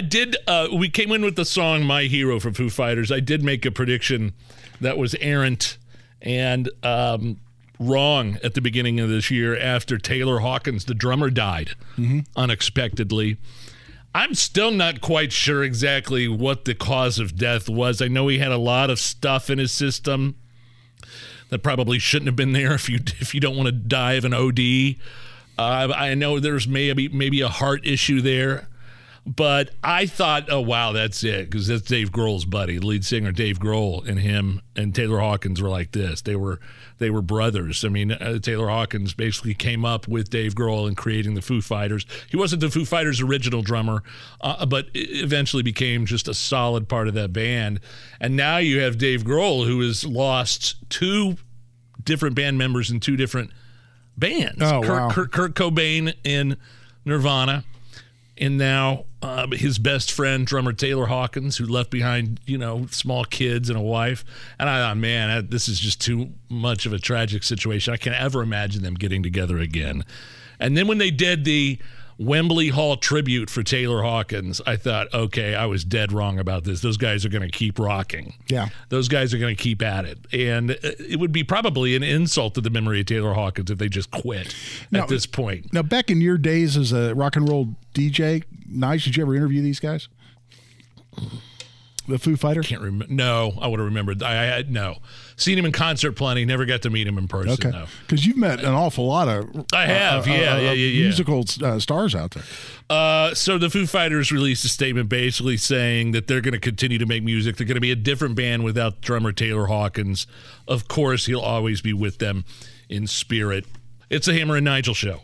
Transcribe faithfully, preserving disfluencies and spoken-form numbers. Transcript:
I did. Uh, we came in with the song "My Hero" for Foo Fighters. I did make a prediction that was errant and um, wrong at the beginning of this year after Taylor Hawkins, the drummer, died mm-hmm. unexpectedly. I'm still not quite sure exactly what the cause of death was. I know he had a lot of stuff in his system that probably shouldn't have been there if you if you don't want to die of an O D. Uh, I know there's maybe maybe a heart issue there. But I thought, oh, wow, that's it, because that's Dave Grohl's buddy, lead singer Dave Grohl, and him and Taylor Hawkins were like this. They were they were brothers. I mean, uh, Taylor Hawkins basically came up with Dave Grohl in creating the Foo Fighters. He wasn't the Foo Fighters' original drummer, uh, but eventually became just a solid part of that band. And now you have Dave Grohl, who has lost two different band members in two different bands. Oh, Kurt, wow. Kurt, Kurt Cobain in Nirvana. And now uh, his best friend, drummer Taylor Hawkins, who left behind, you know, small kids and a wife. And I thought, man, I, this is just too much of a tragic situation. I can't ever imagine them getting together again. And then when they did the Wembley Hall tribute for Taylor Hawkins, I thought, okay, I was dead wrong about this. Those guys are going to keep rocking. Yeah. Those guys are going to keep at it. And it would be probably an insult to the memory of Taylor Hawkins if they just quit now, at this point. Now, back in your days as a rock and roll D J, Nige, did you ever interview these guys? The Foo Fighters? Can't remember. No, I would have remembered. I had no. Seen him in concert plenty. Never got to meet him in person. Okay. though. Because you've met an awful lot of I have, uh, yeah, uh, yeah, yeah, yeah, musical uh, stars out there. Uh, so the Foo Fighters released a statement basically saying that they're going to continue to make music. They're going to be a different band without drummer Taylor Hawkins. Of course, he'll always be with them in spirit. It's a Hammer and Nigel show.